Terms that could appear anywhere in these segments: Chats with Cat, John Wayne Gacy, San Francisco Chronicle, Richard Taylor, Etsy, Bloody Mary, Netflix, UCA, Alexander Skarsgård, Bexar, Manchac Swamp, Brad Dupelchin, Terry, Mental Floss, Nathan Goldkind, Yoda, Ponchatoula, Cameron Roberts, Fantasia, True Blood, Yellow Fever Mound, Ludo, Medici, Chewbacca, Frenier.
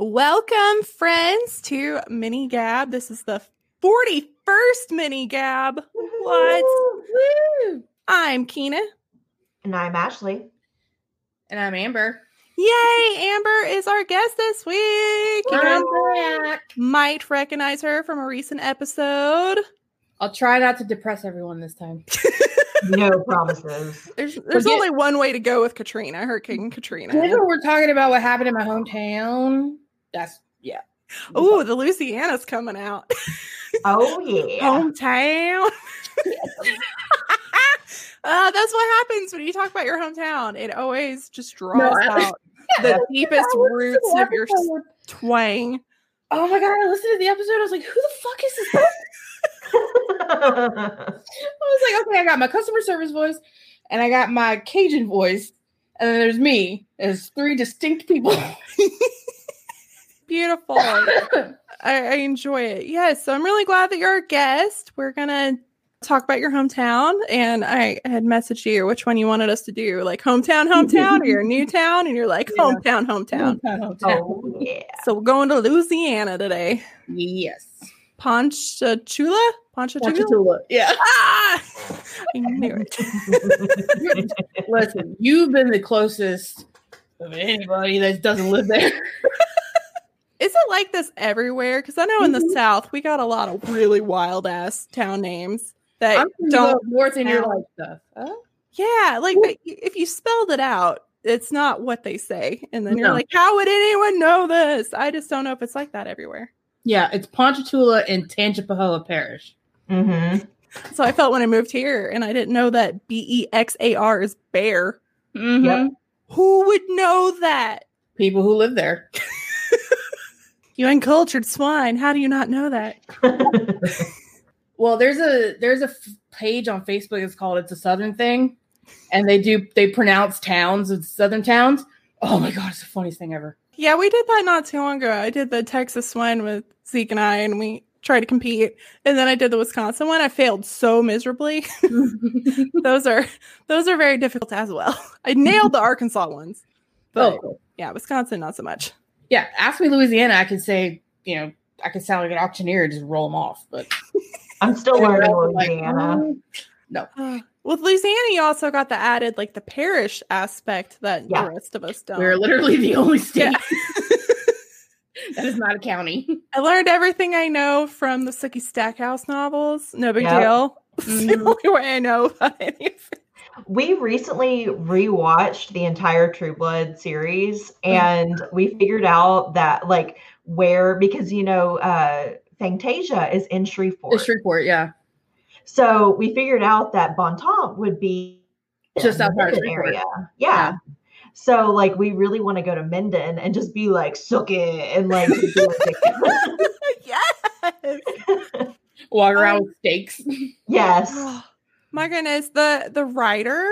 Welcome, friends, to Mini Gab. This is the 41st Mini Gab. What? Woo! I'm Keena. And I'm Ashley. And I'm Amber. Yay! Amber is our guest this week. You might recognize her from a recent episode. I'll try not to depress everyone this time. No promises. There's only one way to go with Katrina, Hurricane Katrina. We're talking about what happened in my hometown. That's, yeah. Oh, the Louisiana's coming out. Oh, yeah. Hometown. That's what happens when you talk about your hometown. It always just draws out the deepest roots of your twang. Oh, my God. I listened to the episode. I was like, who the fuck is this person? I was like, okay, I got my customer service voice and I got my Cajun voice, and then there's me. There's three distinct people. Beautiful. I enjoy it. Yes, so I'm really glad that you're a guest. We're gonna talk about your hometown, and I had messaged you which one you wanted us to do, like hometown or your new town, and you're like hometown. Oh, yeah. So we're going to Louisiana today. Yes. Ponchatoula? Yeah. Ah! I knew it. Listen, you've been the closest of anybody that doesn't live there. Is it like this everywhere? Because I know in the South, we got a lot of really wild-ass town names that don't work in your life stuff. Huh? Yeah, like if you spelled it out, it's not what they say. And then you're like, how would anyone know this? I just don't know if it's like that everywhere. Yeah, it's Ponchatoula and Tangipahoa Parish. Mm-hmm. So I felt when I moved here, and I didn't know that Bexar is bear. Mm-hmm. Yep. Who would know that? People who live there. You uncultured swine. How do you not know that? Well, there's a page on Facebook. It's called "It's a Southern Thing," and they pronounce towns as southern towns. Oh my God, it's the funniest thing ever. Yeah, we did that not too long ago. I did the Texas one with Zeke and I, and we tried to compete. And then I did the Wisconsin one. I failed so miserably. Those are very difficult as well. I nailed the Arkansas ones. But yeah, Wisconsin, not so much. Yeah, ask me Louisiana. I can say, I can sound like an auctioneer and just roll them off. But I'm still learning Louisiana. With Louisiana, you also got the added, like, the parish aspect that the rest of us don't. We're literally the only state. Yeah. That is not a county. I learned everything I know from the Sookie Stackhouse novels. No big deal. It's the only way I know about any of it. We recently rewatched the entire True Blood series, and we figured out that, like, because, Fantasia is in Shreveport. It's Shreveport, yeah. So we figured out that Bon Ton would be just outside of the area. Yeah. So like we really want to go to Minden and just be like suck it and like walk around with steaks. Yes. My goodness, the writer,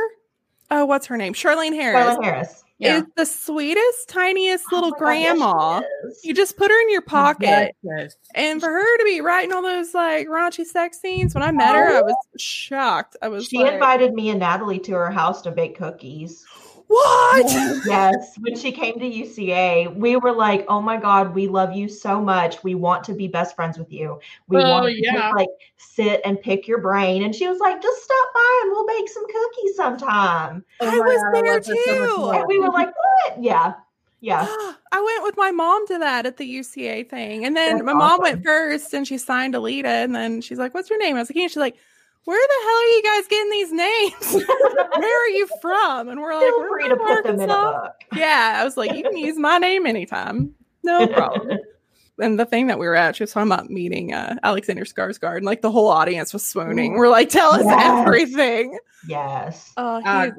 what's her name? Charlaine Harris. Charlaine Harris. Yeah. Is the sweetest, tiniest little grandma. Gosh, you just put her in your pocket. Yes. And for her to be writing all those like raunchy sex scenes, when I met her, I was shocked. She invited me and Natalie to her house to bake cookies. What? Yes. When she came to UCA, we were like, oh my God, we love you so much. We want to be best friends with you. We want to just, like, sit and pick your brain. And she was like, just stop by and we'll bake some cookies sometime. Oh, I was there too. And we were like, what? Yeah. Yeah. I went with my mom to that at the UCA thing. And then my mom went first and she signed Alita. And then she's like, what's your name? I was like, and she's like, where the hell are you guys getting these names? Where are you from? And we're like, feel free to put them in a book. Yeah. I was like, you can use my name anytime. No problem. And the thing that we were at, she was talking about meeting Alexander Skarsgård, and like the whole audience was swooning. We're like, tell us everything. Yes. I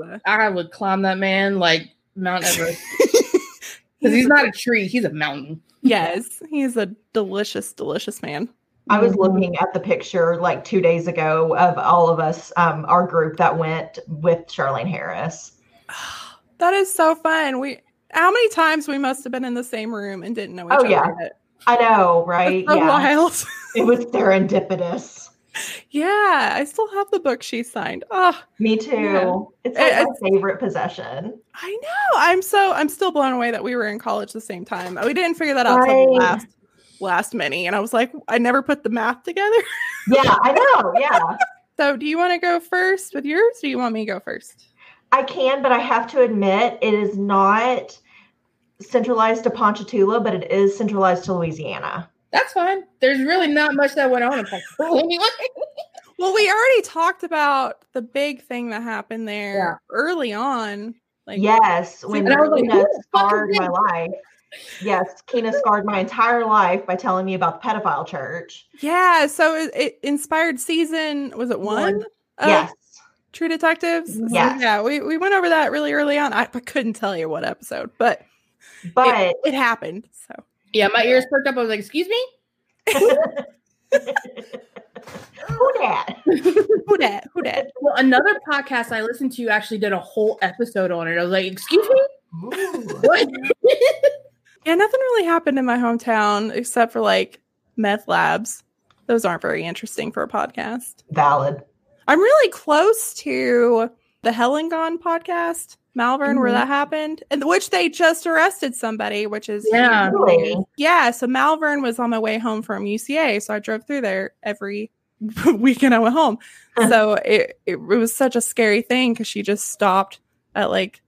would climb that man like Mount Everest. Because he's not a tree. He's a mountain. Yes. He's a delicious, delicious man. I was looking at the picture like 2 days ago of all of us, our group that went with Charlaine Harris. That is so fun. How many times we must have been in the same room and didn't know each other. I know, right? That's so wild. It was serendipitous. Yeah, I still have the book she signed. Oh, me too. Man. It's like my favorite possession. I know. I'm still blown away that we were in college the same time. We didn't figure that out until the last mini, and I was like, I never put the math together. Yeah, I know. Yeah. So, do you want to go first with yours? Or do you want me to go first? I can, but I have to admit, it is not centralized to Ponchatoula, but it is centralized to Louisiana. That's fine. There's really not much that went on in Ponchatoula anyway. Well, we already talked about the big thing that happened there early on. Like, yes, when Keena scarred my life. Yes, Keena scarred my entire life by telling me about the pedophile church. Yeah, so it inspired season, was it one? Yes. True Detectives? Yes. So, yeah, we went over that really early on. I couldn't tell you what episode, but it happened. So yeah, my ears perked up. I was like, excuse me? Who dat? Who dat? Who dat? Well, another podcast I listened to actually did a whole episode on it. I was like, excuse me? What? Yeah, nothing really happened in my hometown except for like meth labs. Those aren't very interesting for a podcast. Valid. I'm really close to the Helen Gone podcast, Malvern, where that happened, and which they just arrested somebody, which is really. Yeah. So Malvern was on my way home from UCA, so I drove through there every weekend I went home. So it was such a scary thing because she just stopped at it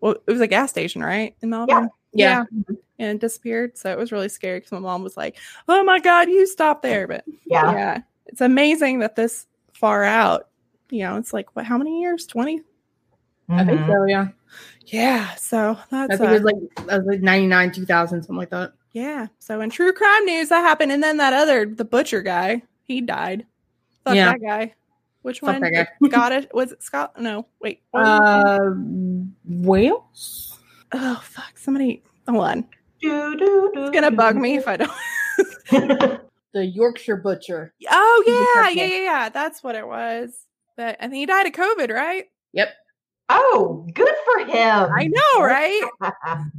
was a gas station, right, in Malvern? Yeah. And disappeared. So it was really scary because my mom was like, "Oh my God, you stopped there!" But yeah, it's amazing that this far out, it's like, what, how many years? 20? Mm-hmm. I think so, yeah. Yeah, so that's... I think it was 99, 2000, something like that. Yeah, so in true crime news, that happened, and then that other, the butcher guy, he died. Fuck that guy. Which Fuck one? Guy. Scottish? Was it Scott? No, wait. Wales? Oh, fuck, somebody... Hold on. It's gonna bug me if I don't... The Yorkshire Butcher. Oh, yeah. That's what it was. But I think he died of COVID, right? Yep. Oh, good for him. I know, right?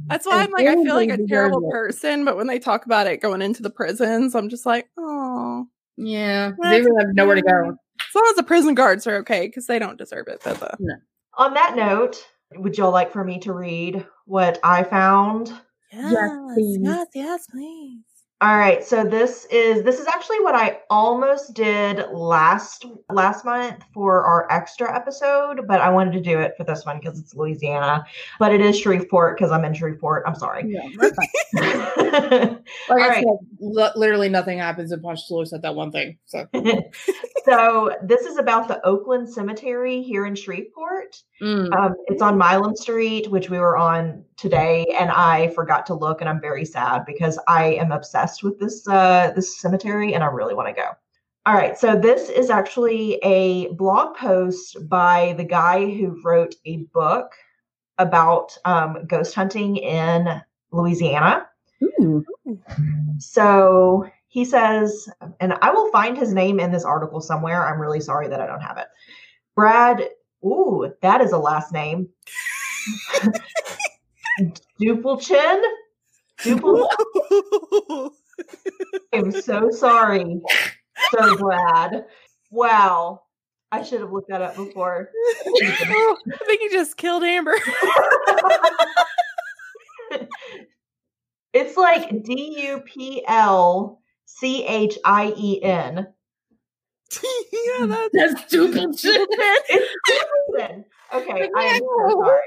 That's why I'm like, I feel like a terrible person. But when they talk about it going into the prisons, I'm just like, oh. Yeah. They really have nowhere to go. As long as the prison guards are okay, because they don't deserve it. But no. On that note, would y'all like for me to read what I found? Yes, please. All right, so this is actually what I almost did last month for our extra episode, but I wanted to do it for this one because it's Louisiana, but it is Shreveport because I'm in Shreveport. I'm sorry. Yeah, that's fine. All right. Said, literally nothing happens in Ponchatoula except that one thing. So, so this is about the Oakland Cemetery here in Shreveport. It's on Milam Street, which we were on today, and I forgot to look, and I'm very sad because I am obsessed with this cemetery, and I really want to go. All right, so this is actually a blog post by the guy who wrote a book about ghost hunting in Louisiana. Ooh. So he says, and I will find his name in this article somewhere. I'm really sorry that I don't have it. Brad, ooh, that is a last name. Dupelchin? I'm so sorry. So glad. Wow. I should have looked that up before. Oh, I think you just killed Amber. It's like Duplchien. Yeah, that's Dupelchin. It's Dupelchin. Okay, I am so sorry.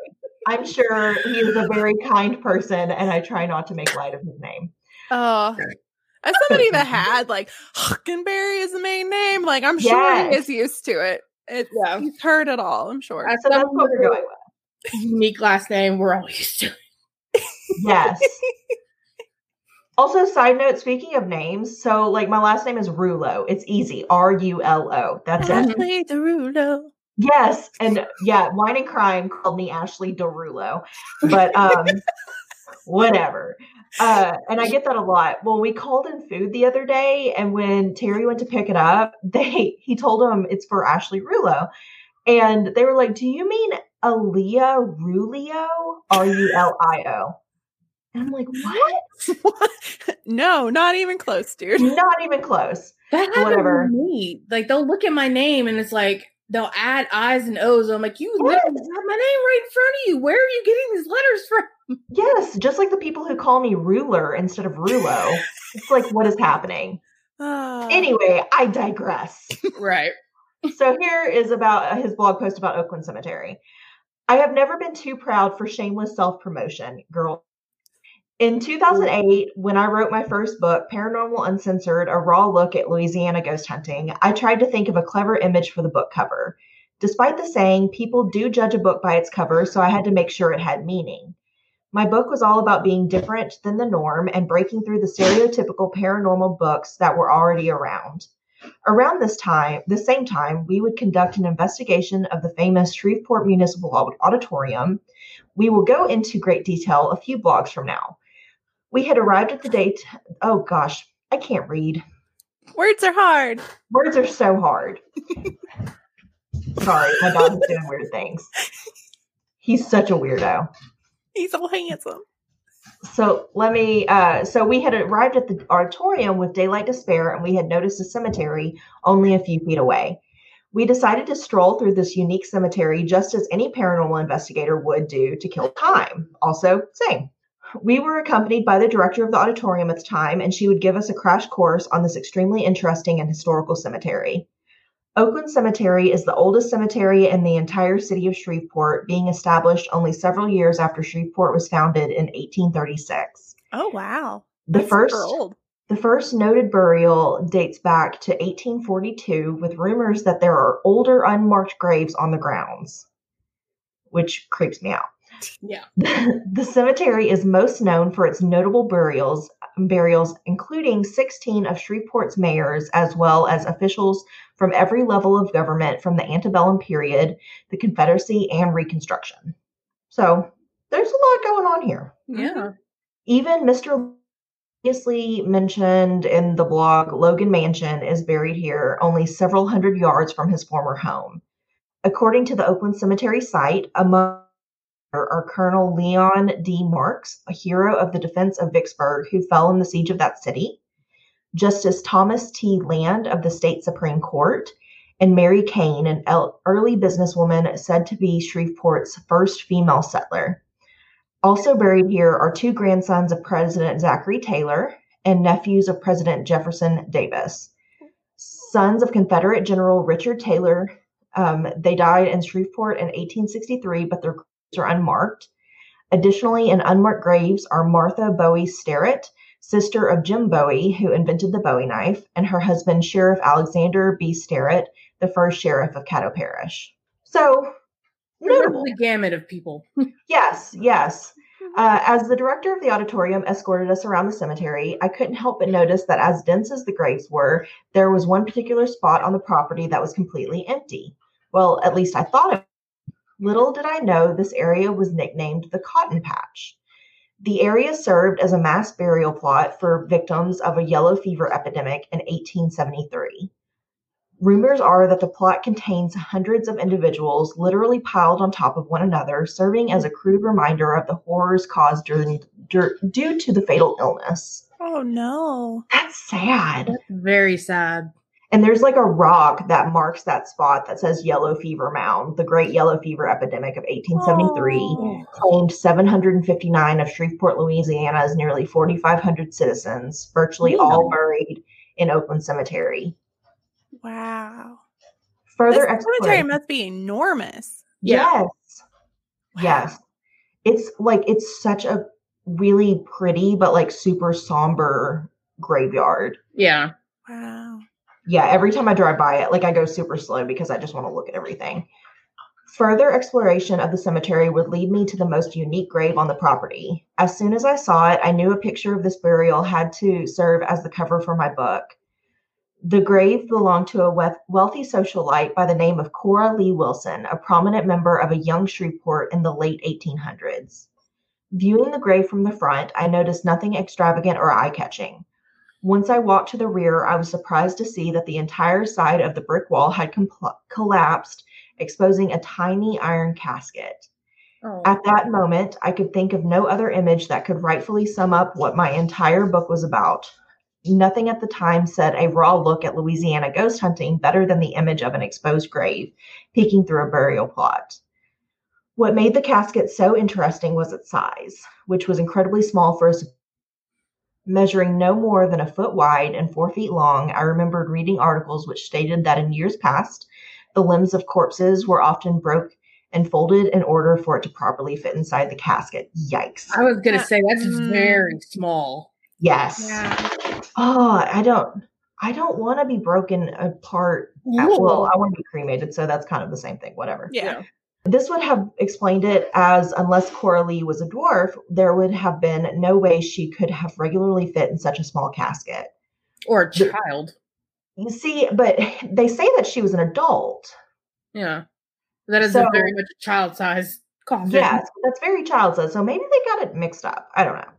I'm sure he is a very kind person, and I try not to make light of his name. Oh, as somebody that had like Huckenberry is the main name, like I'm sure he is used to it. He's heard it all. I'm sure. So that's what we're going with. Unique last name, we're all used to it. Yes. Also, side note, speaking of names, so like my last name is Rulo. It's easy, Rulo. That's Ashley it. Derulo. Yes, and yeah, Wine and Crime called me Ashley Derulo, but whatever. And I get that a lot. Well, we called in food the other day, and when Terry went to pick it up, he told him it's for Ashley Rulo, and they were like, "Do you mean Aaliyah Rulio? Rulio?" And I'm like, what? No, not even close, dude. Not even close. That happened to me. Like, they'll look at my name and it's like, they'll add I's and O's. I'm like, you literally have my name right in front of you. Where are you getting these letters from? Yes, just like the people who call me Ruler instead of Rulo. It's like, what is happening? Anyway, I digress. Right. So here is about his blog post about Oakland Cemetery. I have never been too proud for shameless self-promotion, girl. In 2008, when I wrote my first book, Paranormal Uncensored, A Raw Look at Louisiana Ghost Hunting, I tried to think of a clever image for the book cover. Despite the saying, people do judge a book by its cover, so I had to make sure it had meaning. My book was all about being different than the norm and breaking through the stereotypical paranormal books that were already around. Around the same time, we would conduct an investigation of the famous Shreveport Municipal Auditorium. We will go into great detail a few blogs from now. We had arrived at the date. Oh gosh, I can't read. Words are hard. Words are so hard. Sorry, my dog is doing weird things. He's such a weirdo. He's so handsome. So we had arrived at the auditorium with daylight to spare, and we had noticed a cemetery only a few feet away. We decided to stroll through this unique cemetery just as any paranormal investigator would do to kill time. Also, same. We were accompanied by the director of the auditorium at the time, and she would give us a crash course on this extremely interesting and historical cemetery. Oakland Cemetery is the oldest cemetery in the entire city of Shreveport, being established only several years after Shreveport was founded in 1836. Oh, wow. The first noted burial dates back to 1842, with rumors that there are older unmarked graves on the grounds, which creeps me out. Yeah. The cemetery is most known for its notable burials, including 16 of Shreveport's mayors, as well as officials from every level of government from the antebellum period, the Confederacy, and Reconstruction. So there's a lot going on here. Yeah. Even Mr. previously mentioned in the blog, Logan Mansion is buried here only several hundred yards from his former home. According to the Oakland Cemetery site, among are Colonel Leon D. Marks, a hero of the defense of Vicksburg who fell in the siege of that city, Justice Thomas T. Land of the State Supreme Court, and Mary Kane, an early businesswoman said to be Shreveport's first female settler. Also buried here are two grandsons of President Zachary Taylor and nephews of President Jefferson Davis. Sons of Confederate General Richard Taylor, they died in Shreveport in 1863, but their are unmarked. Additionally, in unmarked graves are Martha Bowie Sterrett, sister of Jim Bowie, who invented the Bowie knife, and her husband, Sheriff Alexander B. Sterrett, the first sheriff of Caddo Parish. So, notable. The gamut of people. Yes. As the director of the auditorium escorted us around the cemetery, I couldn't help but notice that as dense as the graves were, there was one particular spot on the property that was completely empty. Well, at least I thought it. Little did I know this area was nicknamed the Cotton Patch. The area served as a mass burial plot for victims of a yellow fever epidemic in 1873. Rumors are that the plot contains hundreds of individuals literally piled on top of one another, serving as a crude reminder of the horrors caused due to the fatal illness. Oh, no. That's sad. That's very sad. And there's like a rock that marks that spot that says Yellow Fever Mound. The Great Yellow Fever Epidemic of 1873 claimed 759 of Shreveport, Louisiana's nearly 4,500 citizens, virtually all buried in Oakland Cemetery. Wow. This cemetery must be enormous. Yes. Wow. Yes. It's such a really pretty, but like super somber graveyard. Yeah. Wow. Yeah, every time I drive by it, like I go super slow because I just want to look at everything. Further exploration of the cemetery would lead me to the most unique grave on the property. As soon as I saw it, I knew a picture of this burial had to serve as the cover for my book. The grave belonged to a wealthy socialite by the name of Cora Lee Wilson, a prominent member of a young Shreveport in the late 1800s. Viewing the grave from the front, I noticed nothing extravagant or eye-catching. Once I walked to the rear, I was surprised to see that the entire side of the brick wall had collapsed, exposing a tiny iron casket. Oh. At that moment, I could think of no other image that could rightfully sum up what my entire book was about. Nothing at the time said a raw look at Louisiana ghost hunting better than the image of an exposed grave peeking through a burial plot. What made the casket so interesting was its size, which was incredibly small for a measuring no more than a foot wide and 4 feet long. I remembered reading articles which stated that in years past, the limbs of corpses were often broke and folded in order for it to properly fit inside the casket. Yikes. I was going to say, that's very small. Yes. Yeah. Oh, I don't want to be broken apart. Well, I want to be cremated, so that's kind of the same thing, whatever. Yeah. This would have explained it, as unless Coralie was a dwarf, there would have been no way she could have regularly fit in such a small casket. Or a child. You see, but they say that she was an adult. Yeah. That is a very much a child-sized coffin. Yes, that's very child-sized. So maybe they got it mixed up. I don't know.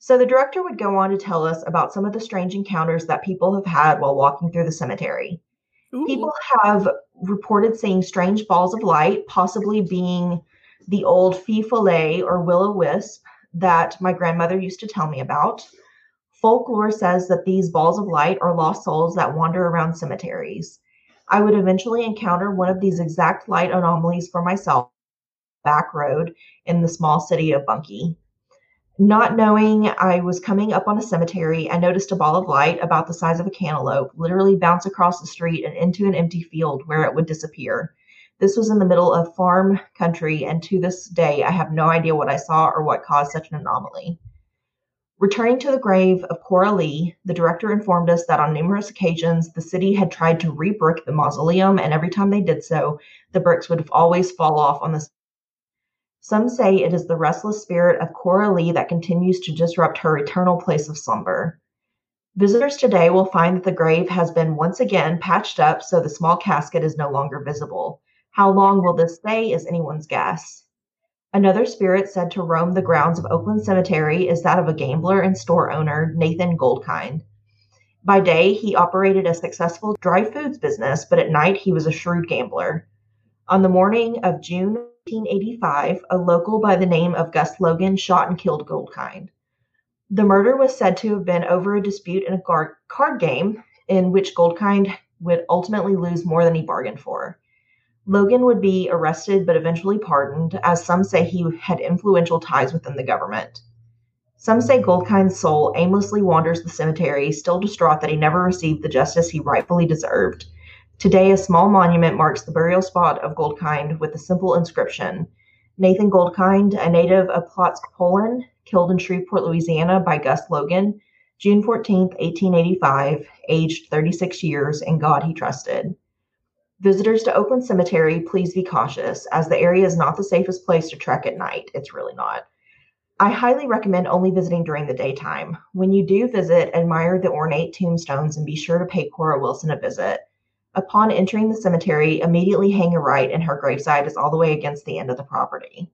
So the director would go on to tell us about some of the strange encounters that people have had while walking through the cemetery. Ooh. People have reported seeing strange balls of light, possibly being the old fee fillet or will-o-wisp that my grandmother used to tell me about. Folklore says that these balls of light are lost souls that wander around cemeteries. I would eventually encounter one of these exact light anomalies for myself back road in the small city of Bunkie. Not knowing I was coming up on a cemetery, I noticed a ball of light about the size of a cantaloupe literally bounce across the street and into an empty field where it would disappear. This was in the middle of farm country, and to this day, I have no idea what I saw or what caused such an anomaly. Returning to the grave of Coralie, the director informed us that on numerous occasions, the city had tried to rebrick the mausoleum, and every time they did so, the bricks would always fall off on the. Some say it is the restless spirit of Coralie that continues to disrupt her eternal place of slumber. Visitors today will find that the grave has been once again patched up, so the small casket is no longer visible. How long will this stay is anyone's guess. Another spirit said to roam the grounds of Oakland Cemetery is that of a gambler and store owner, Nathan Goldkind. By day, he operated a successful dry foods business, but at night he was a shrewd gambler. On the morning of June 1985, a local by the name of Gus Logan shot and killed Goldkind. The murder was said to have been over a dispute in a card game in which Goldkind would ultimately lose more than he bargained for. Logan would be arrested but eventually pardoned, as some say he had influential ties within the government. Some say Goldkind's soul aimlessly wanders the cemetery, still distraught that he never received the justice he rightfully deserved. Today, a small monument marks the burial spot of Goldkind with a simple inscription. Nathan Goldkind, a native of Płotsk, Poland, killed in Shreveport, Louisiana by Gus Logan, June 14, 1885, aged 36 years, in God he trusted. Visitors to Oakland Cemetery, please be cautious, as the area is not the safest place to trek at night. It's really not. I highly recommend only visiting during the daytime. When you do visit, admire the ornate tombstones and be sure to pay Cora Wilson a visit. Upon entering the cemetery, immediately hang a right, and her gravesite is all the way against the end of the property.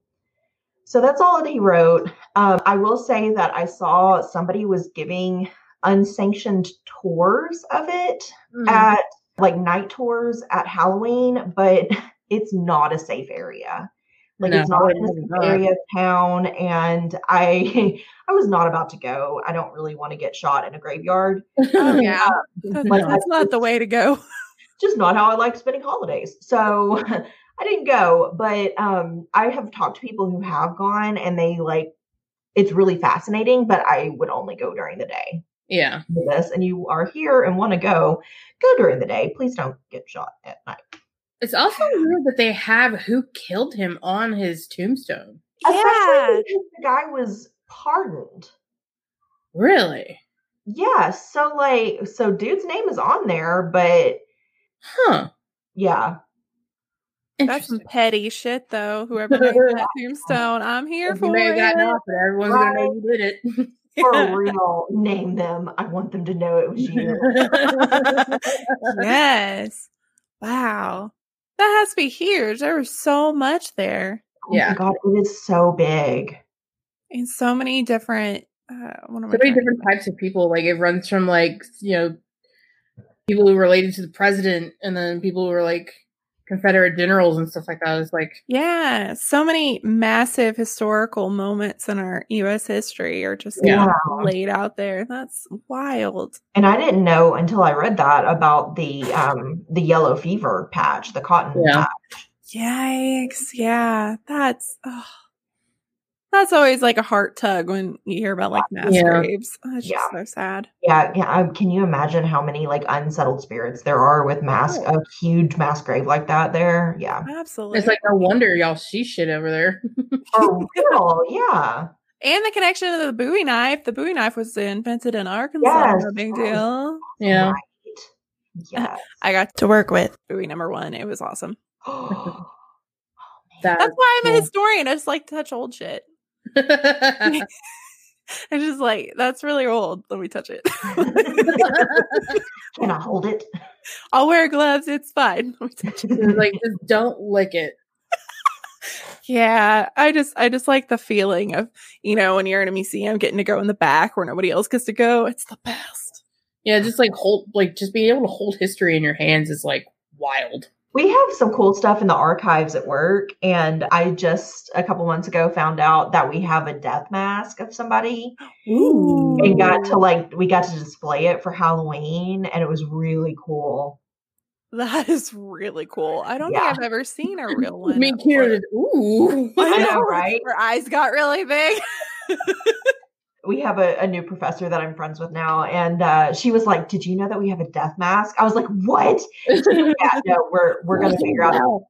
So that's all that he wrote. I will say that I saw somebody was giving unsanctioned tours of it at like night tours at Halloween, but it's not a safe area. Like it's not in this area of town, and I was not about to go. I don't really want to get shot in a graveyard. Yeah, that's not the way to go. Just not how I like spending holidays. So I didn't go, but I have talked to people who have gone, and they it's really fascinating, but I would only go during the day. Yeah. This, and you are here and want to go during the day. Please don't get shot at night. It's also weird that they have who killed him on his tombstone. Yeah. The guy was pardoned. Really? Yeah. So dude's name is on there, but huh. Yeah. That's some petty shit, though. Whoever made that tombstone, I'm here if for you made it. That up, everyone's gonna know you did it. For real, name them. I want them to know it was you. Yes. Wow. That has to be huge. There was so much there. Oh yeah. My God, it is so big. And so many different types of people. Like it runs from people who related to the president, and then people who were Confederate generals and stuff like that. It's like, yeah, so many massive historical moments in our U.S. history are just laid out there. That's wild. And I didn't know until I read that about the yellow fever patch, the cotton patch. Yikes! Yeah, that's always like a heart tug when you hear about like mass graves. Oh, it's just so sad. Yeah. Yeah. Can you imagine how many like unsettled spirits there are with a huge mass grave like that there? Yeah. Absolutely. It's like, no wonder y'all see shit over there. For real. Yeah. And the connection to the Bowie knife. The Bowie knife was invented in Arkansas. Yes. No big deal. Yeah. Right. Yes. I got to work with Bowie #1. It was awesome. That's why I'm a historian. I just like to touch old shit. I just like, that's really old. Let me touch it. Can I hold it? I'll wear gloves. It's fine. Let me touch it. Like, just don't lick it. Yeah, I just like the feeling of, you know, when you're in a museum getting to go in the back where nobody else gets to go. It's the best. Yeah, just like just being able to hold history in your hands is like wild. We have some cool stuff in the archives at work, and I just a couple months ago found out that we have a death mask of somebody. Ooh. And we got to display it for Halloween, and it was really cool. That is really cool. I don't think I've ever seen a real one. Me too. Ooh. I know, right? Her eyes got really big. We have a new professor that I'm friends with now. And she was like, did you know that we have a death mask? I was like, what? Yeah, no, we're going to figure out.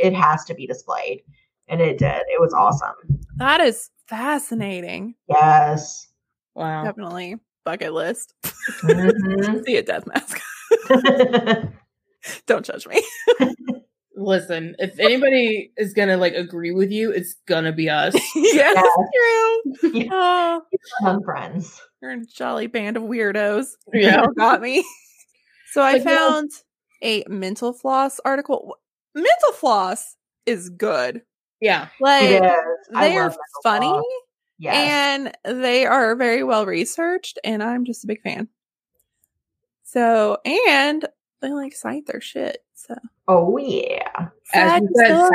It has to be displayed. And it did. It was awesome. That is fascinating. Yes. Wow. Definitely. Bucket list. Mm-hmm. See a death mask. Don't judge me. Listen, if anybody is going to like agree with you, it's going to be us. Yeah, that's true. Yeah. Oh. Fun friends. You're a jolly band of weirdos. Yeah. Got me. So I found a Mental Floss article. Mental Floss is good. Yeah. Like they are funny and they are very well researched, and I'm just a big fan. So, and they like cite their shit. So. Oh yeah. As you said,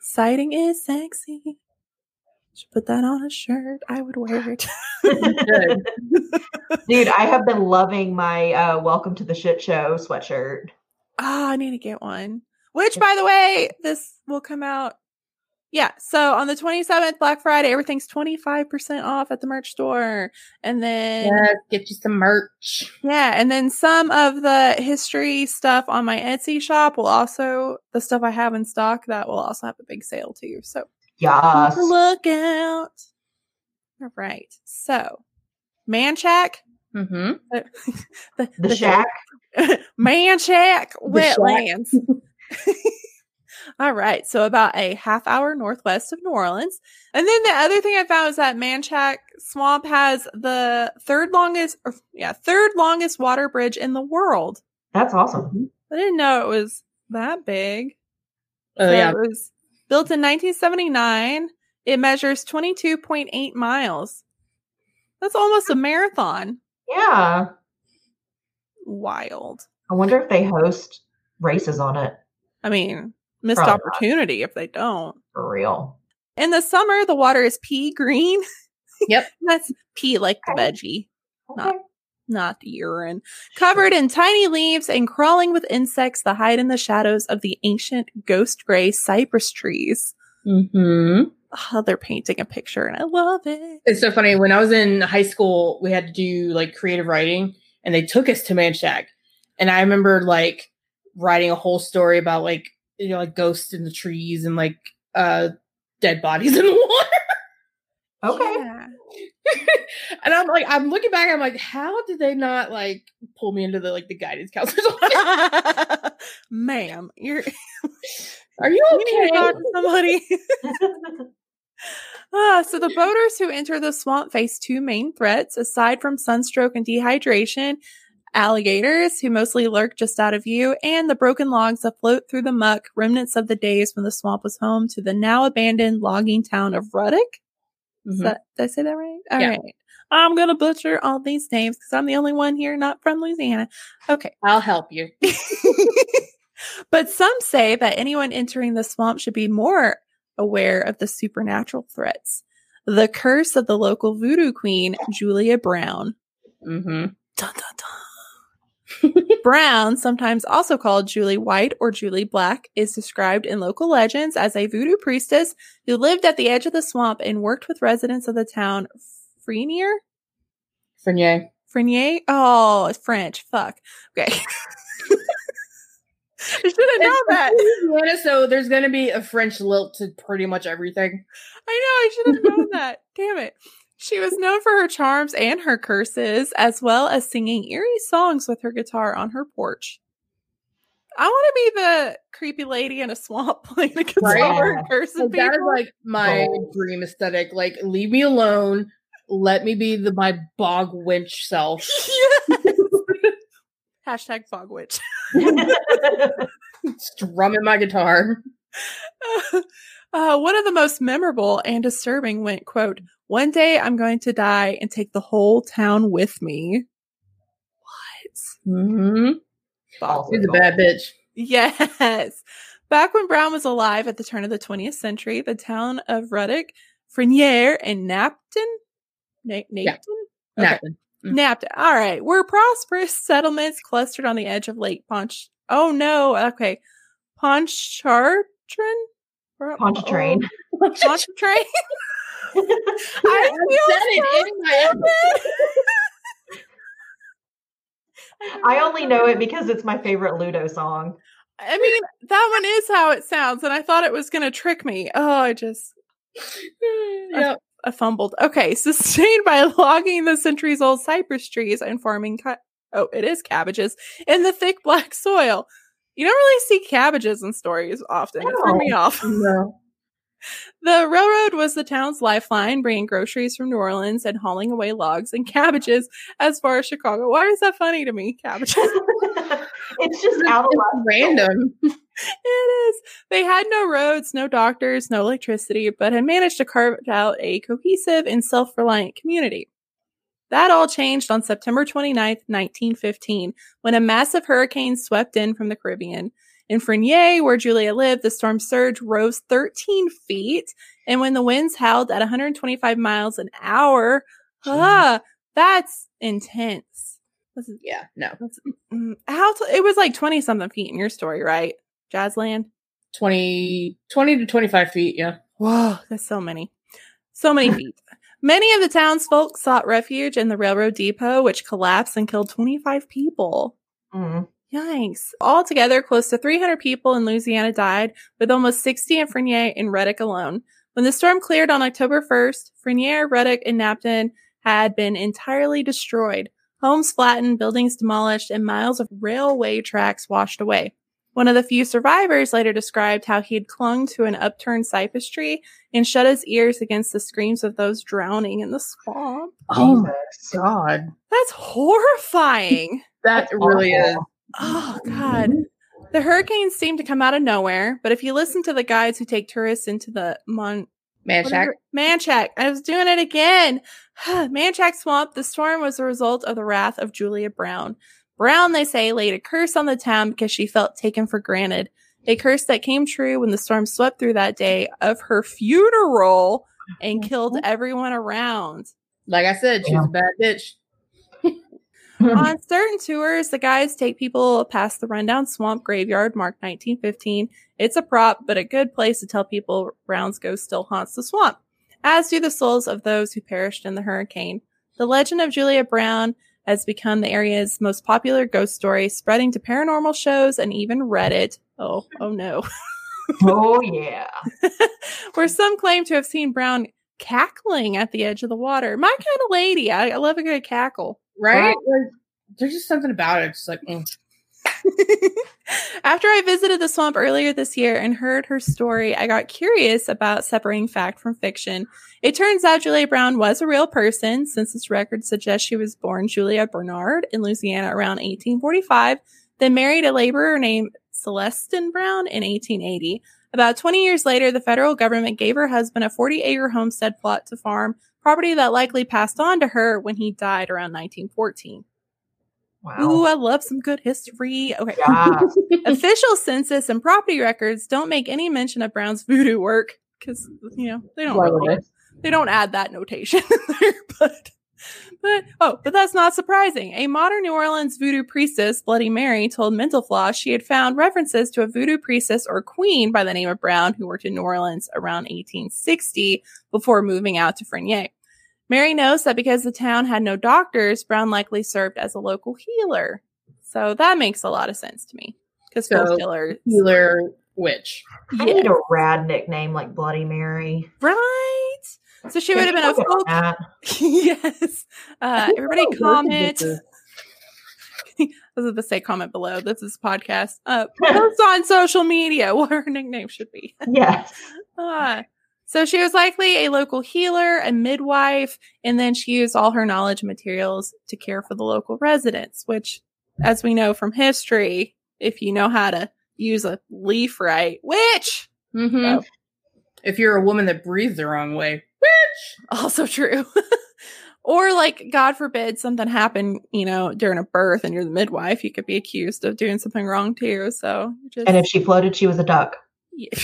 citing is sexy. Should put that on a shirt. I would wear it. Dude, I have been loving my Welcome to the Shit Show sweatshirt. Oh, I need to get one. Which, by the way, this will come out. Yeah. So on the 27th, Black Friday, everything's 25% off at the merch store. And then get you some merch. Yeah. And then some of the history stuff on my Etsy shop will also, the stuff I have in stock, that will also have a big sale too. So yes. Look out. All right. So Manchac. Mm-hmm. The shack. Manchac Wetlands. All right, so about a half hour northwest of New Orleans. And then the other thing I found is that Manchac Swamp has the third longest water bridge in the world. That's awesome. I didn't know it was that big. Oh, so yeah. It was built in 1979. It measures 22.8 miles. That's almost a marathon. Yeah. Wild. I wonder if they host races on it. I mean, missed probably opportunity not. If they don't. For real. In the summer, the water is pea green. Yep. That's pea like the veggie. Okay. Not urine. Covered in tiny leaves and crawling with insects that hide in the shadows of the ancient ghost gray cypress trees. Mm-hmm. Oh, they're painting a picture and I love it. It's so funny. When I was in high school, we had to do like creative writing, and they took us to Manchac. And I remember like writing a whole story about like, you know, like ghosts in the trees and like dead bodies in the water. Okay. Yeah. And I'm looking back, I'm like, how did they not like pull me into the like the guidance counselor's office? Ma'am, are you okay? Talk to somebody. So the boaters who enter the swamp face two main threats aside from sunstroke and dehydration: alligators, who mostly lurk just out of view, and the broken logs that float through the muck, remnants of the days when the swamp was home to the now abandoned logging town of Ruddock. Mm-hmm. Did I say that right? All right. I'm going to butcher all these names because I'm the only one here not from Louisiana. Okay. I'll help you. But some say that anyone entering the swamp should be more aware of the supernatural threats. The curse of the local voodoo queen, Julia Brown. Mm-hmm. Dun, dun, dun. Brown, sometimes also called Julie White or Julie Black, is described in local legends as a voodoo priestess who lived at the edge of the swamp and worked with residents of the town Frenier? Frenier? Oh, it's French. Fuck. Okay. I should have known that. So there's going to be a French lilt to pretty much everything. I know. I should have known that. Damn it. She was known for her charms and her curses, as well as singing eerie songs with her guitar on her porch. I want to be the creepy lady in a swamp playing the guitar and cursing people. That is like my dream aesthetic. Like, leave me alone. Let me be my bog winch self. Yes. Hashtag bog witch. Strumming my guitar. One of the most memorable and disturbing went, quote, "One day I'm going to die and take the whole town with me." What? Mm-hmm. She's a bad bitch. Yes. Back when Brown was alive at the turn of the 20th century, the town of Ruddock, Frenier, and Napton. All right. Were prosperous settlements clustered on the edge of Lake Pontchartrain. I said it in my head. I only know it because it's my favorite Ludo song. I mean, that one is how it sounds, and I thought it was going to trick me. Oh, I just... Yep. I fumbled. Okay, sustained by logging the centuries-old cypress trees and farming cabbages in the thick black soil. You don't really see cabbages in stories often. No. It threw me off. No. The railroad was the town's lifeline, bringing groceries from New Orleans and hauling away logs and cabbages as far as Chicago. Why is that funny to me? Cabbages. It's just out of random. It is. They had no roads, no doctors, no electricity, but had managed to carve out a cohesive and self-reliant community. That all changed on September 29th, 1915, when a massive hurricane swept in from the Caribbean. In Frenier, where Julia lived, the storm surge rose 13 feet, and when the winds howled at 125 miles an hour, that's intense. Yeah, no. It was like 20-something feet in your story, right, Jazzland? 20 to 25 feet, yeah. Whoa, that's so many. So many feet. Many of the townsfolk sought refuge in the railroad depot, which collapsed and killed 25 people. Mm-hmm. Yikes. Altogether, close to 300 people in Louisiana died, with almost 60 in Frenier and Ruddock alone. When the storm cleared on October 1st, Frenier, Ruddock, and Napton had been entirely destroyed. Homes flattened, buildings demolished, and miles of railway tracks washed away. One of the few survivors later described how he had clung to an upturned cypress tree and shut his ears against the screams of those drowning in the swamp. Oh my God. That's horrifying. That really is. Oh, God. The hurricanes seem to come out of nowhere, but if you listen to the guides who take tourists into the Manchac. I was doing it again. Manchac Swamp, the storm was a result of the wrath of Julia Brown. Brown, they say, laid a curse on the town because she felt taken for granted. A curse that came true when the storm swept through that day of her funeral and killed everyone around. Like I said, she's a bad bitch. On certain tours, the guides take people past the rundown swamp graveyard marked 1915. It's a prop, but a good place to tell people Brown's ghost still haunts the swamp, as do the souls of those who perished in the hurricane. The legend of Julia Brown has become the area's most popular ghost story, spreading to paranormal shows and even Reddit. Oh no. Oh, yeah. Where some claim to have seen Brown cackling at the edge of the water. My kind of lady. I love a good cackle. Right? Like, there's just something about it. It's like, After I visited the swamp earlier this year and heard her story, I got curious about separating fact from fiction. It turns out Julia Brown was a real person, since this record suggests she was born Julia Bernard in Louisiana around 1845, then married a laborer named Celestine Brown in 1880. About 20 years later, the federal government gave her husband a 40-acre homestead plot to farm, property that likely passed on to her when he died around 1914. Wow. Ooh, I love some good history. Okay. Yeah. Official census and property records don't make any mention of Brown's voodoo work because, you know, they don't really, they don't add that notation there, but that's not surprising. A modern New Orleans voodoo priestess, Bloody Mary, told Mental Floss she had found references to a voodoo priestess or queen by the name of Brown who worked in New Orleans around 1860 before moving out to Frenier. Mary knows that because the town had no doctors, Brown likely served as a local healer. So that makes a lot of sense to me. Because healer witch. Yeah. I need a rad nickname like Bloody Mary. Right? So she would have been a folk. Yes. Everybody comment. I was about to say comment below. This is podcast. Post on social media what her nickname should be. Yes. So she was likely a local healer, a midwife, and then she used all her knowledge and materials to care for the local residents, which, as we know from history, if you know how to use a leaf right, witch! Mm-hmm. So. If you're a woman that breathes the wrong way, witch! Also true. Or, like, God forbid something happened, you know, during a birth and you're the midwife, you could be accused of doing something wrong, too, so... And if she floated, she was a duck. Yeah.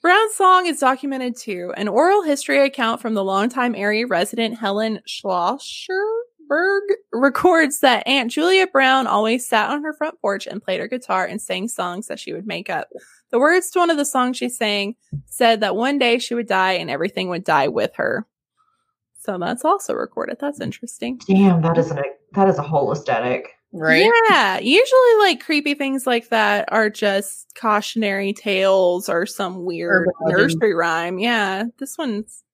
Brown's song is documented too. An oral history account from the longtime area resident Helen Schlosserberg records that Aunt Julia Brown always sat on her front porch and played her guitar and sang songs that she would make up. The words to one of the songs she sang said that one day she would die and everything would die with her. So that's also recorded. That's interesting. Damn, that is a whole aesthetic. Right? Yeah. Usually, like, creepy things like that are just cautionary tales or some weird nursery rhyme. Yeah. This one's,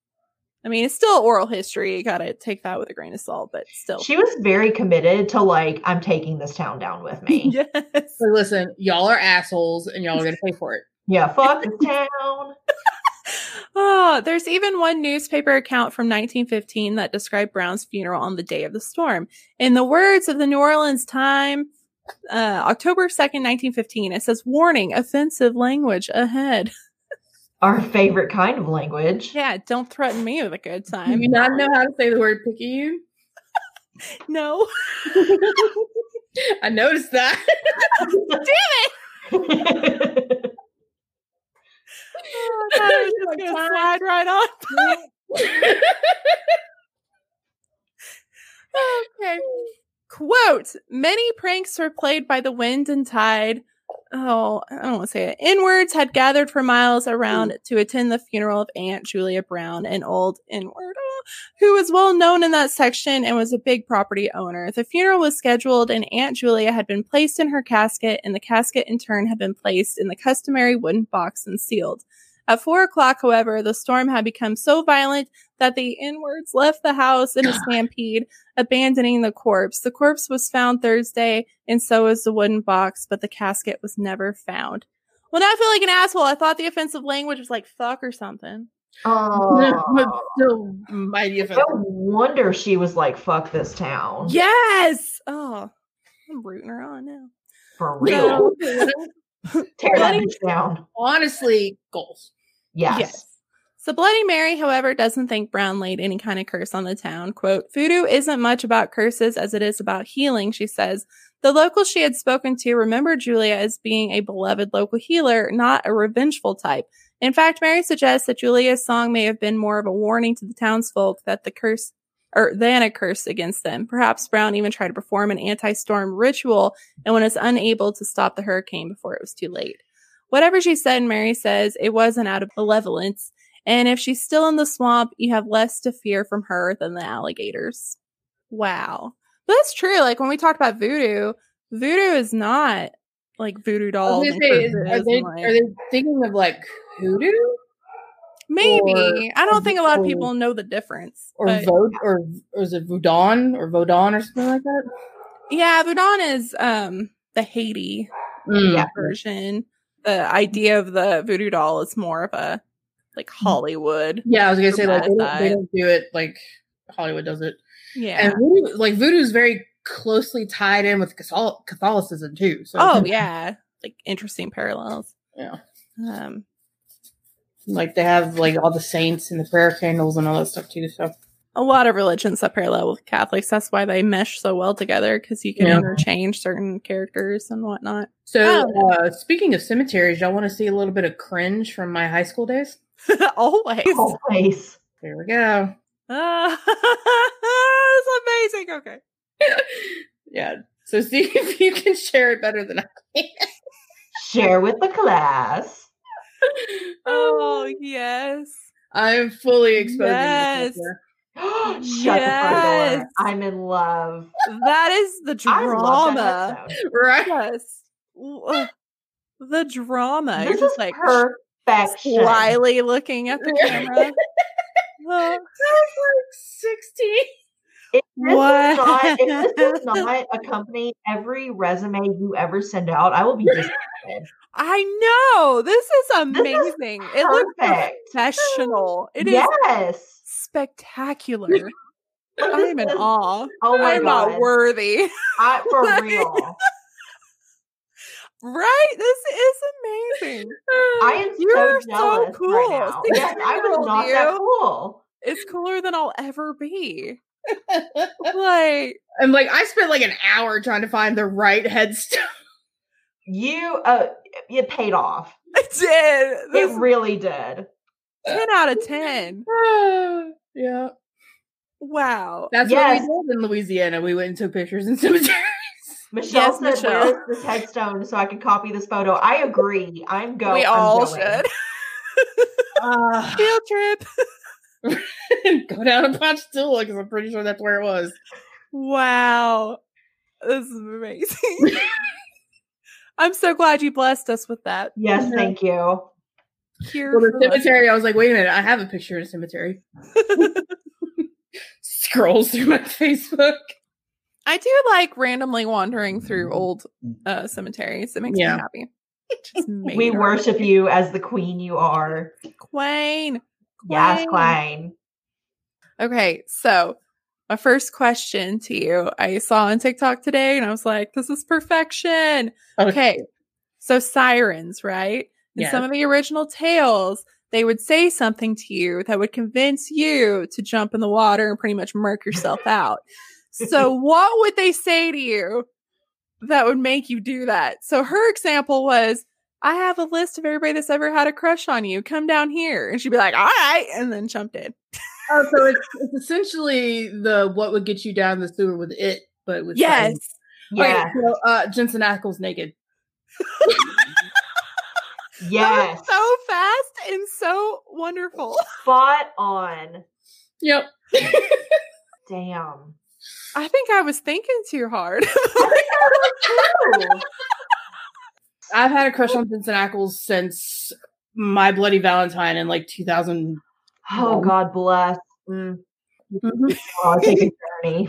I mean, it's still oral history. You gotta take that with a grain of salt, but still. She was very committed to, like, I'm taking this town down with me. Yes. So listen, y'all are assholes and y'all are gonna pay for it. Yeah. Fuck this town. Oh, there's even one newspaper account from 1915 that described Brown's funeral on the day of the storm. In the words of the New Orleans Times, October 2nd, 1915, it says, warning, offensive language ahead. Our favorite kind of language. Yeah, don't threaten me with a good time. Do you not know how to say the word picayune? No. I noticed that. Damn it! Oh, I was just gonna slide right on. Okay. Quote, many pranks were played by the wind and tide. Oh, I don't want to say it. Inwards had gathered for miles around to attend the funeral of Aunt Julia Brown, an old inward, who was well known in that section and was a big property owner. The funeral was scheduled and Aunt Julia had been placed in her casket, and the casket in turn had been placed in the customary wooden box and sealed. At 4:00, however, the storm had become so violent that the inwards left the house in a stampede, abandoning the corpse. The corpse was found Thursday, and so was the wooden box, but the casket was never found. Well, now I feel like an asshole. I thought the offensive language was like fuck or something. Oh, no wonder she was like, fuck this town. Yes. Oh, I'm rooting her on now. For real. So, tear that down. Honestly, goals. Yes. So Bloody Mary, however, doesn't think Brown laid any kind of curse on the town. Quote, voodoo isn't much about curses as it is about healing, she says. The locals she had spoken to remembered Julia as being a beloved local healer, not a revengeful type. In fact, Mary suggests that Julia's song may have been more of a warning to the townsfolk that the curse, or than a curse against them. Perhaps Brown even tried to perform an anti-storm ritual and was unable to stop the hurricane before it was too late. Whatever she said, Mary says, it wasn't out of malevolence. And if she's still in the swamp, you have less to fear from her than the alligators. Wow. But that's true. Like, when we talked about voodoo, voodoo is not like voodoo dolls. Are they thinking of like hoodoo? Maybe. I don't think a lot of people know the difference. Or is it Vodun or Vodun or something like that? Yeah, Vodun is the Haiti version. The idea of the voodoo doll is more of a like Hollywood. Yeah, I was gonna say like they don't do it like Hollywood does it. Yeah, and voodoo, like voodoo is very closely tied in with Catholicism too. So yeah, like interesting parallels. Yeah, like they have like all the saints and the prayer candles and all that stuff too. So a lot of religions that parallel with Catholics. That's why they mesh so well together, because you can interchange certain characters and whatnot. So speaking of cemeteries, y'all want to see a little bit of cringe from my high school days? Always. Here we go. It's amazing. Okay. Yeah. So see if you can share it better than I can. Share with the class. Oh, yes. I'm fully exposing you. Shut the front door. I'm in love. That is the drama. Right? Yes. The drama. This You're just like perfection. Slyly looking at the camera. I was like 16. If this does not accompany every resume you ever send out, I will be disappointed. I know. This is amazing. This is it looks professional. It is spectacular. I'm in awe. Oh my God. I'm not worthy. For real. Right? This is amazing. I am You're so cool. Right now. Yes, I was not that cool. It's cooler than I'll ever be. I spent an hour trying to find the right headstone. You it paid off. It did. It really did. 10 out of 10. Yeah. Wow. That's what we did in Louisiana. We went and took pictures in cemeteries. Michelle said, "Where's this headstone so I can copy this photo?" I agree. I'm going. We all should. Field trip. Go down to Ponchatoula because I'm pretty sure that's where it was. Wow. This is amazing. I'm so glad you blessed us with that. Yes, thank you. Well, the cemetery, I was like, wait a minute, I have a picture of a cemetery. Scrolls through my Facebook. I do like randomly wandering through old cemeteries. It makes me happy. We worship you as the queen you are. Queen. Yes, Queen. Okay, so my first question to you, I saw on TikTok today, and I was like, this is perfection. Okay, so sirens, right? In some of the original tales, they would say something to you that would convince you to jump in the water and pretty much murk yourself out. So what would they say to you that would make you do that? So her example was, I have a list of everybody that's ever had a crush on you. Come down here. And she'd be like, all right. And then jumped in. Oh, so it's essentially the what would get you down the sewer with it, but with Right, so, Jensen Ackles naked. Yes. So fast and so wonderful. Spot on. Yep. Damn. I think I was thinking too hard. I've had a crush on Jensen Ackles since My Bloody Valentine in 2000. Oh, God bless. Mm. Mm-hmm. Oh, take a journey.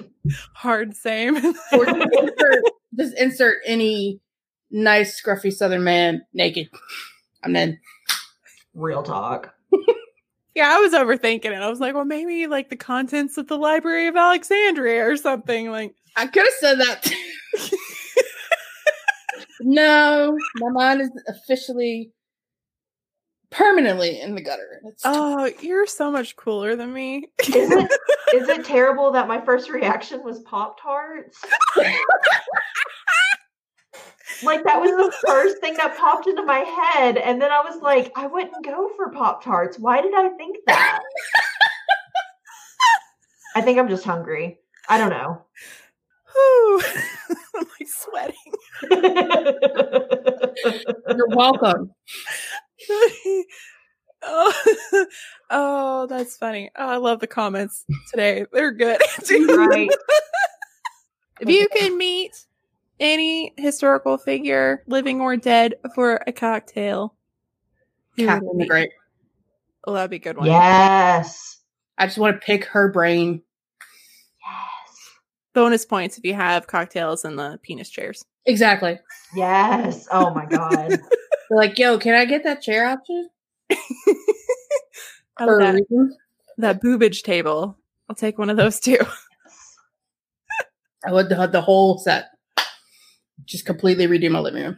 Hard same. Just insert any nice, scruffy Southern man naked. I'm in. Real talk. Yeah, I was overthinking it. I was like, well, maybe the contents of the Library of Alexandria or something. I could have said that too. No, my mind is officially permanently in the gutter. You're so much cooler than me. Is it terrible that my first reaction was Pop-Tarts? That was the first thing that popped into my head. And then I was like, I wouldn't go for Pop-Tarts. Why did I think that? I think I'm just hungry. I don't know. I'm sweating. You're welcome. Oh, that's funny. Oh, I love the comments today. They're good. Right. If you can meet any historical figure, living or dead, for a cocktail, Catherine the Great. Oh, that'd be a good one. Yes. I just want to pick her brain. Bonus points if you have cocktails in the penis chairs. Exactly. Yes. Oh my God. They're like, yo, can I get that chair option? That boobage table. I'll take one of those too. I would the whole set. Just completely redo my living room.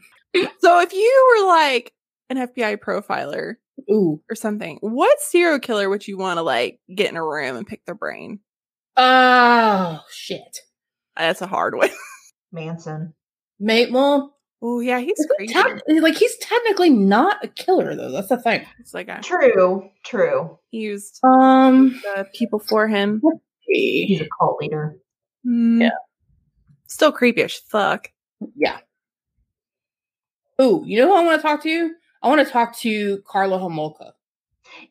So if you were an FBI profiler or something, what serial killer would you want to get in a room and pick their brain? Oh, shit. That's a hard one. Manson. Maitland? Oh, yeah, he's crazy. He's technically not a killer, though. That's the thing. It's like true. He used the people for him. He's a cult leader. Yeah. Still creepy as fuck. Yeah. Ooh, you know who I want to talk to? I want to talk to Carla Homolka.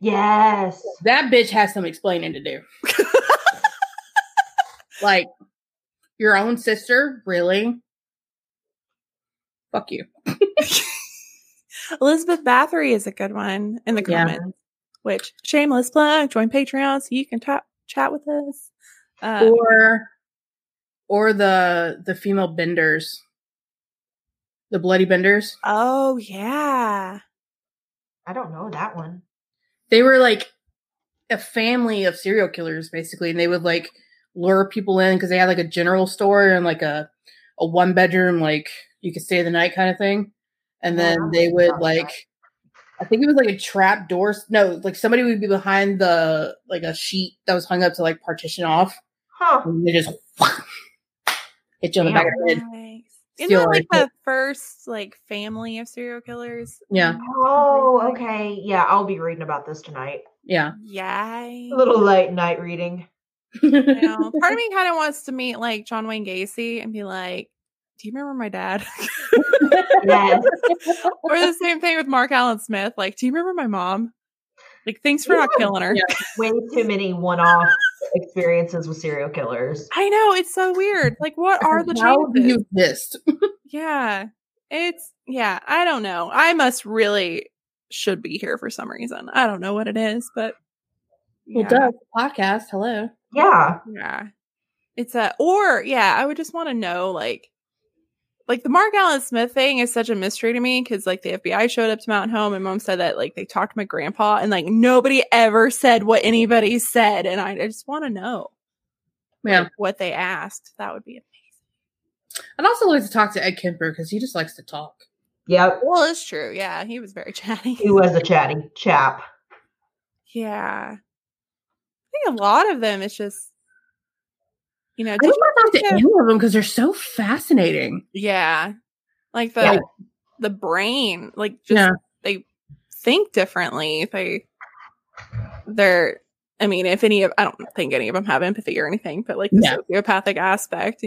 Yes. That bitch has some explaining to do. Like, your own sister? Really? Fuck you. Elizabeth Bathory is a good one in the comments. Yeah. Which, shameless plug, join Patreon so you can chat with us. Or the female Benders. The Bloody Benders. Oh, yeah. I don't know that one. They were like a family of serial killers, basically. And they would like lure people in because they had like a general store and like a one bedroom, like you could stay the night kind of thing. And then they would I think it was like a trap door. No, like somebody would be behind the, like a sheet that was hung up to like partition off. Huh. And they just hit you on the back of the head. Isn't that like the first like family of serial killers? Yeah. Oh, okay. Yeah, I'll be reading about this tonight. Yeah. Yay. A little late night reading. Part of me kind of wants to meet like John Wayne Gacy and be like, do you remember my dad? Yes. Or the same thing with Mark Allen Smith. Like, do you remember my mom? Like, thanks for not killing her. Yeah. Way too many one-off experiences with serial killers. I know. It's so weird. Like, what are the chances? You missed. Yeah. I don't know. I should be here for some reason. I don't know what it is, but. Yeah. Well, podcast. Hello. Yeah. Yeah. It's I would just want to know, like the Mark Allen Smith thing is such a mystery to me because like the FBI showed up to Mountain Home and Mom said that like they talked to my grandpa and like nobody ever said what anybody said. And I just want to know what they asked. That would be amazing. I'd also like to talk to Ed Kemper because he just likes to talk. Yeah. Well, it's true. Yeah. He was very chatty. He was a chatty chap. Yeah. I think a lot of them, it's just. I don't want to talk to any of them because they're so fascinating. Yeah. Like the brain. Like just they think differently. I don't think any of them have empathy or anything, but like the sociopathic aspect,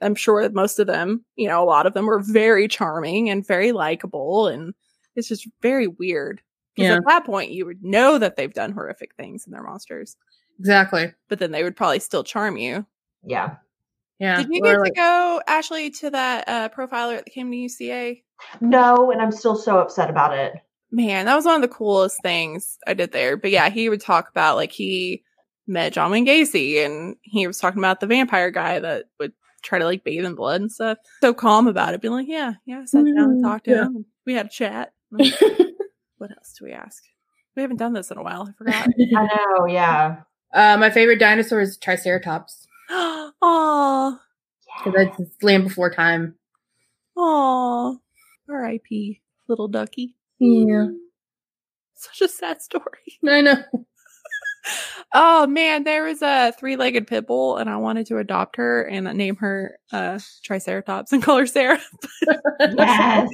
I'm sure that most of them, a lot of them were very charming and very likable, and it's just very weird. Because at that point you would know that they've done horrific things and they're monsters. Exactly. But then they would probably still charm you. Yeah. Yeah. Did you get to go, Ashley, to that profiler that came to UCA? No, and I'm still so upset about it. Man, that was one of the coolest things I did there. But yeah, he would talk about like he met John Wayne Gacy and he was talking about the vampire guy that would try to like bathe in blood and stuff. So calm about it. Being like, I sat down and talked to him. We had a chat. Like, what else do we ask? We haven't done this in a while. I forgot. I know, yeah. My favorite dinosaur is Triceratops. Oh, because that's Land Before Time. Oh, R.I.P. little ducky. Yeah, such a sad story. I know. Oh man, there was a 3-legged pit bull, and I wanted to adopt her and name her Triceratops and call her Sarah. Yes,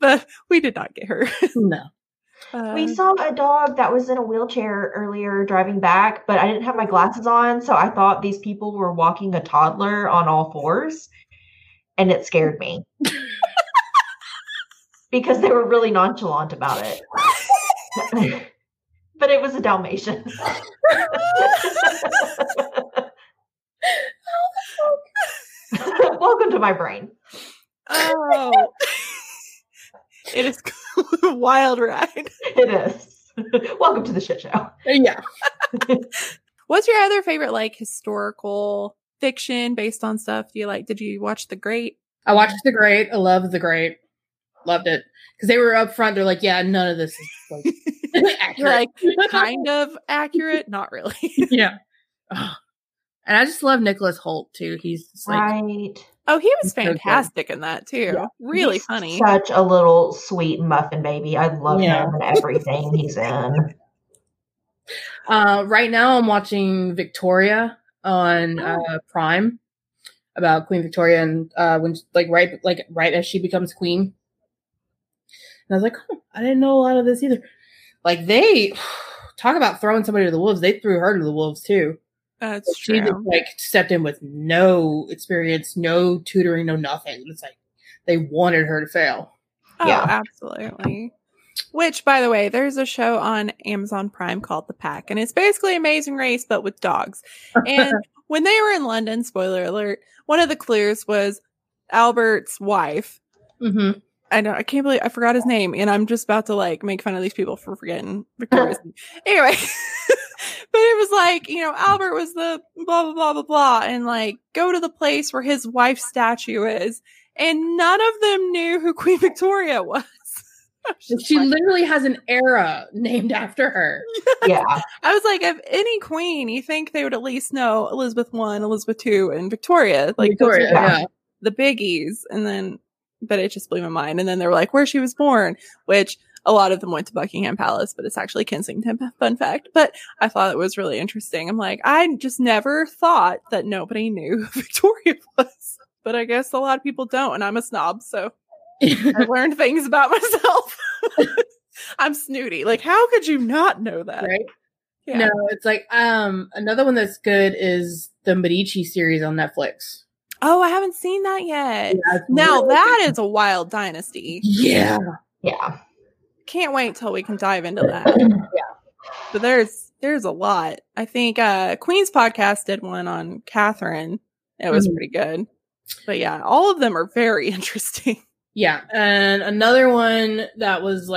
but we did not get her. No. We saw a dog that was in a wheelchair earlier driving back, but I didn't have my glasses on, so I thought these people were walking a toddler on all fours, and it scared me. Because they were really nonchalant about it. But it was a Dalmatian. Welcome to my brain. Oh. It is a wild ride. It is. Welcome to the shit show. Yeah. What's your other favorite, like, historical fiction based on stuff? Did you watch The Great? I watched The Great. I loved The Great. Loved it. Because they were up front. They're like, none of this is, like, accurate. Like, kind of accurate. Not really. Yeah. Oh. And I just love Nicholas Hoult, too. He's just, like... Right. Oh, he was fantastic in that, too. Yeah. Really he's funny. Such a little sweet muffin baby. I love him and everything he's in. Right now I'm watching Victoria on Prime, about Queen Victoria, and when right as she becomes queen. And I was like, oh, I didn't know a lot of this either. Like, they talk about throwing somebody to the wolves. They threw her to the wolves too. That's true. She just stepped in with no experience, no tutoring, no nothing. It's like they wanted her to fail. Oh, yeah. Absolutely. Which, by the way, there's a show on Amazon Prime called The Pack, and it's basically Amazing Race, but with dogs. And when they were in London, spoiler alert, one of the clues was Albert's wife. Mm-hmm. I can't believe I forgot his name, and I'm just about to make fun of these people for forgetting Victoria's name. Anyway, but it was Albert was the blah, blah, blah, blah, blah, and go to the place where his wife's statue is, and none of them knew who Queen Victoria was. She literally has an era named after her. Yeah. I was like, if any queen, you think they would at least know Elizabeth I, Elizabeth II, and Victoria. Victoria, yeah. The biggies. And then, but it just blew my mind. And then they were where she was born, which a lot of them went to Buckingham Palace, but it's actually Kensington, fun fact. But I thought it was really interesting. I'm I just never thought that nobody knew who Victoria was. But I guess a lot of people don't. And I'm a snob, so. I learned things about myself. I'm snooty. How could you not know that? Right? Yeah. No, it's another one that's good is the Medici series on Netflix. Oh, I haven't seen that yet. Yeah, now really that is a wild dynasty. Yeah. Yeah. Can't wait till we can dive into that. Yeah. But there's a lot. I think Queen's podcast did one on Catherine. It was pretty good. But yeah, all of them are very interesting. Yeah, and another one that was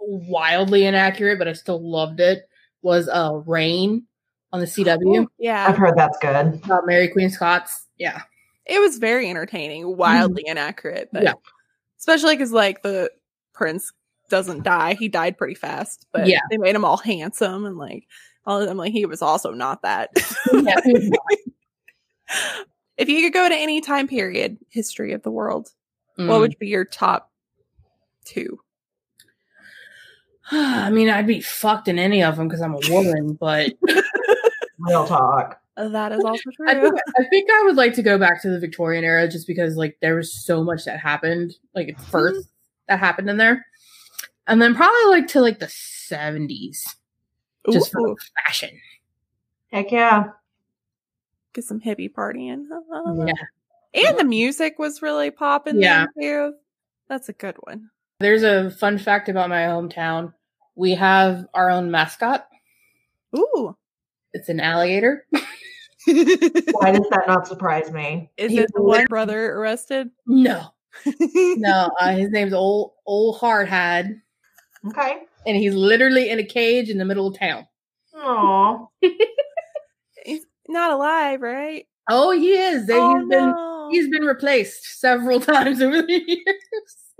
wildly inaccurate, but I still loved it, was Rain on the CW. Oh, yeah, I've heard that's good. Mary Queen of Scots. Yeah, it was very entertaining, wildly inaccurate, but yeah. Especially because the prince doesn't die; he died pretty fast. But yeah, they made him all handsome and all of them. He was also not that. Yeah, he was not. If you could go to any time period, history of the world, what would be your top two? I mean, I'd be fucked in any of them because I'm a woman, but real talk. That is also true. I think I would like to go back to the Victorian era just because there was so much that happened, at first that happened in there. And then probably to the 70s. Just for fashion. Heck yeah. Get some hippie partying. Yeah. And the music was really popping there, too. That's a good one. There's a fun fact about my hometown. We have our own mascot. Ooh. It's an alligator. Why does that not surprise me? Is it the one brother arrested? No. No. His name's Old Hardhide. Okay. And he's literally in a cage in the middle of town. Aw. He's not alive, right? Oh, he is. He's been replaced several times over the years.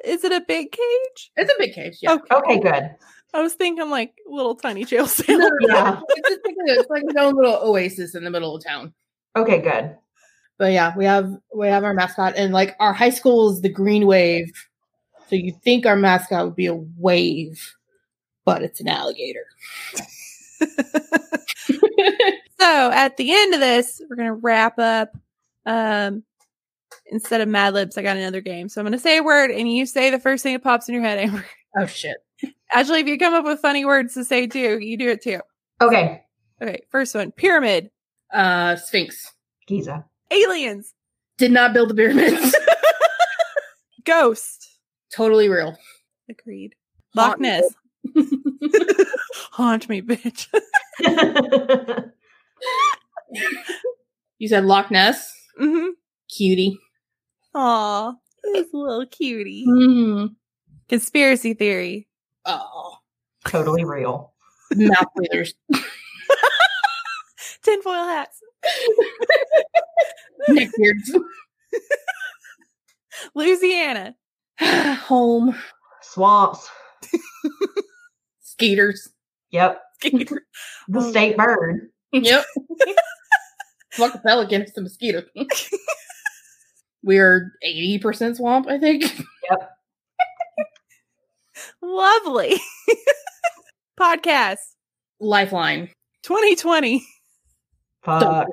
Is it a big cage? It's a big cage, yeah. Okay, good. I was thinking little tiny jail cell. No, yeah. It's his own little oasis in the middle of town. Okay, good. But yeah, we have our mascot, and our high school is the Green Wave. So you think our mascot would be a wave, but it's an alligator. So at the end of this, we're going to wrap up. Instead of Mad Libs, I got another game. So I'm going to say a word, and you say the first thing that pops in your head, Amber. Oh, shit. Actually, if you come up with funny words to say, you do it, too. Okay. Okay, first one. Pyramid. Sphinx. Giza. Aliens. Did not build the pyramids. Ghost. Totally real. Agreed. Loch Ness. Haunt me, bitch. You said Loch Ness? Mm-hmm. Cutie. Aw, this little cutie. Mm-hmm. Conspiracy theory. Oh. Totally real. Mouth breathers. Tinfoil hats. Neckbeards. Louisiana. Home. Swamps. Skeeters. Yep. Skeeter. The state bird. Yep. Fuck a pelican, it's the mosquito. We're 80% swamp, I think. Yep. Lovely. Podcast. Lifeline. 2020. Fuck.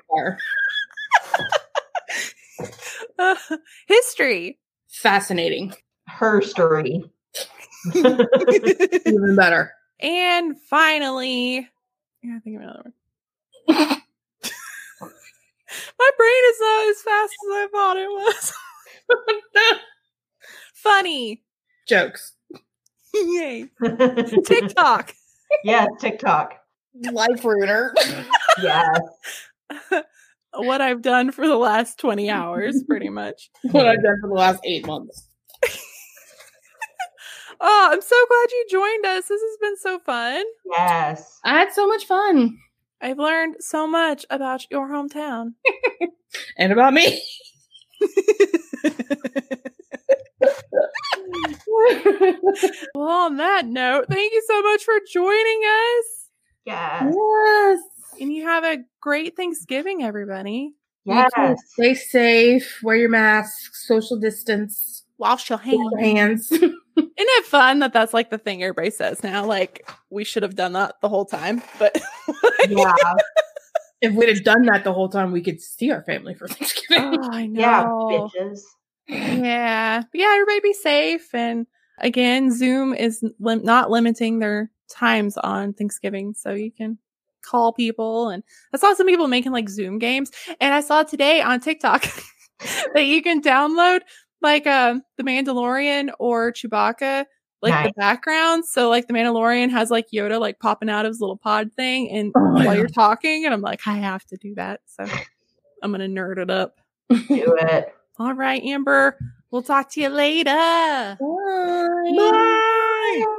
History. Fascinating. Her story. Even better. And finally, I gotta think of another one. My brain is not as fast as I thought it was. Funny. Jokes. Yay. TikTok. Yeah, TikTok. Life ruiner. Yes. What I've done for the last 20 hours, pretty much. What I've done for the last 8 months. Oh, I'm so glad you joined us. This has been so fun. Yes. I had so much fun. I've learned so much about your hometown. And about me. Well, on that note, thank you so much for joining us. Yes. Yes. And you have a great Thanksgiving, everybody. Yes. Stay safe. Wear your mask. Social distance. Wash your hands. Isn't it fun that that's like the thing everybody says now? Like, we should have done that the whole time. But yeah, if we'd have done that the whole time, we could see our family for Thanksgiving. Oh, I know. Yeah, bitches. Yeah. But yeah, everybody be safe. And again, Zoom is not limiting their times on Thanksgiving. So you can call people. And I saw some people making like Zoom games. And I saw today on TikTok that you can download like the Mandalorian or Chewbacca, like nice. The background. So like the Mandalorian has like Yoda like popping out of his little pod thing and while you're talking. And I'm like, I have to do that. So I'm going to nerd it up. Do it. All right, Amber. We'll talk to you later. Bye. Bye.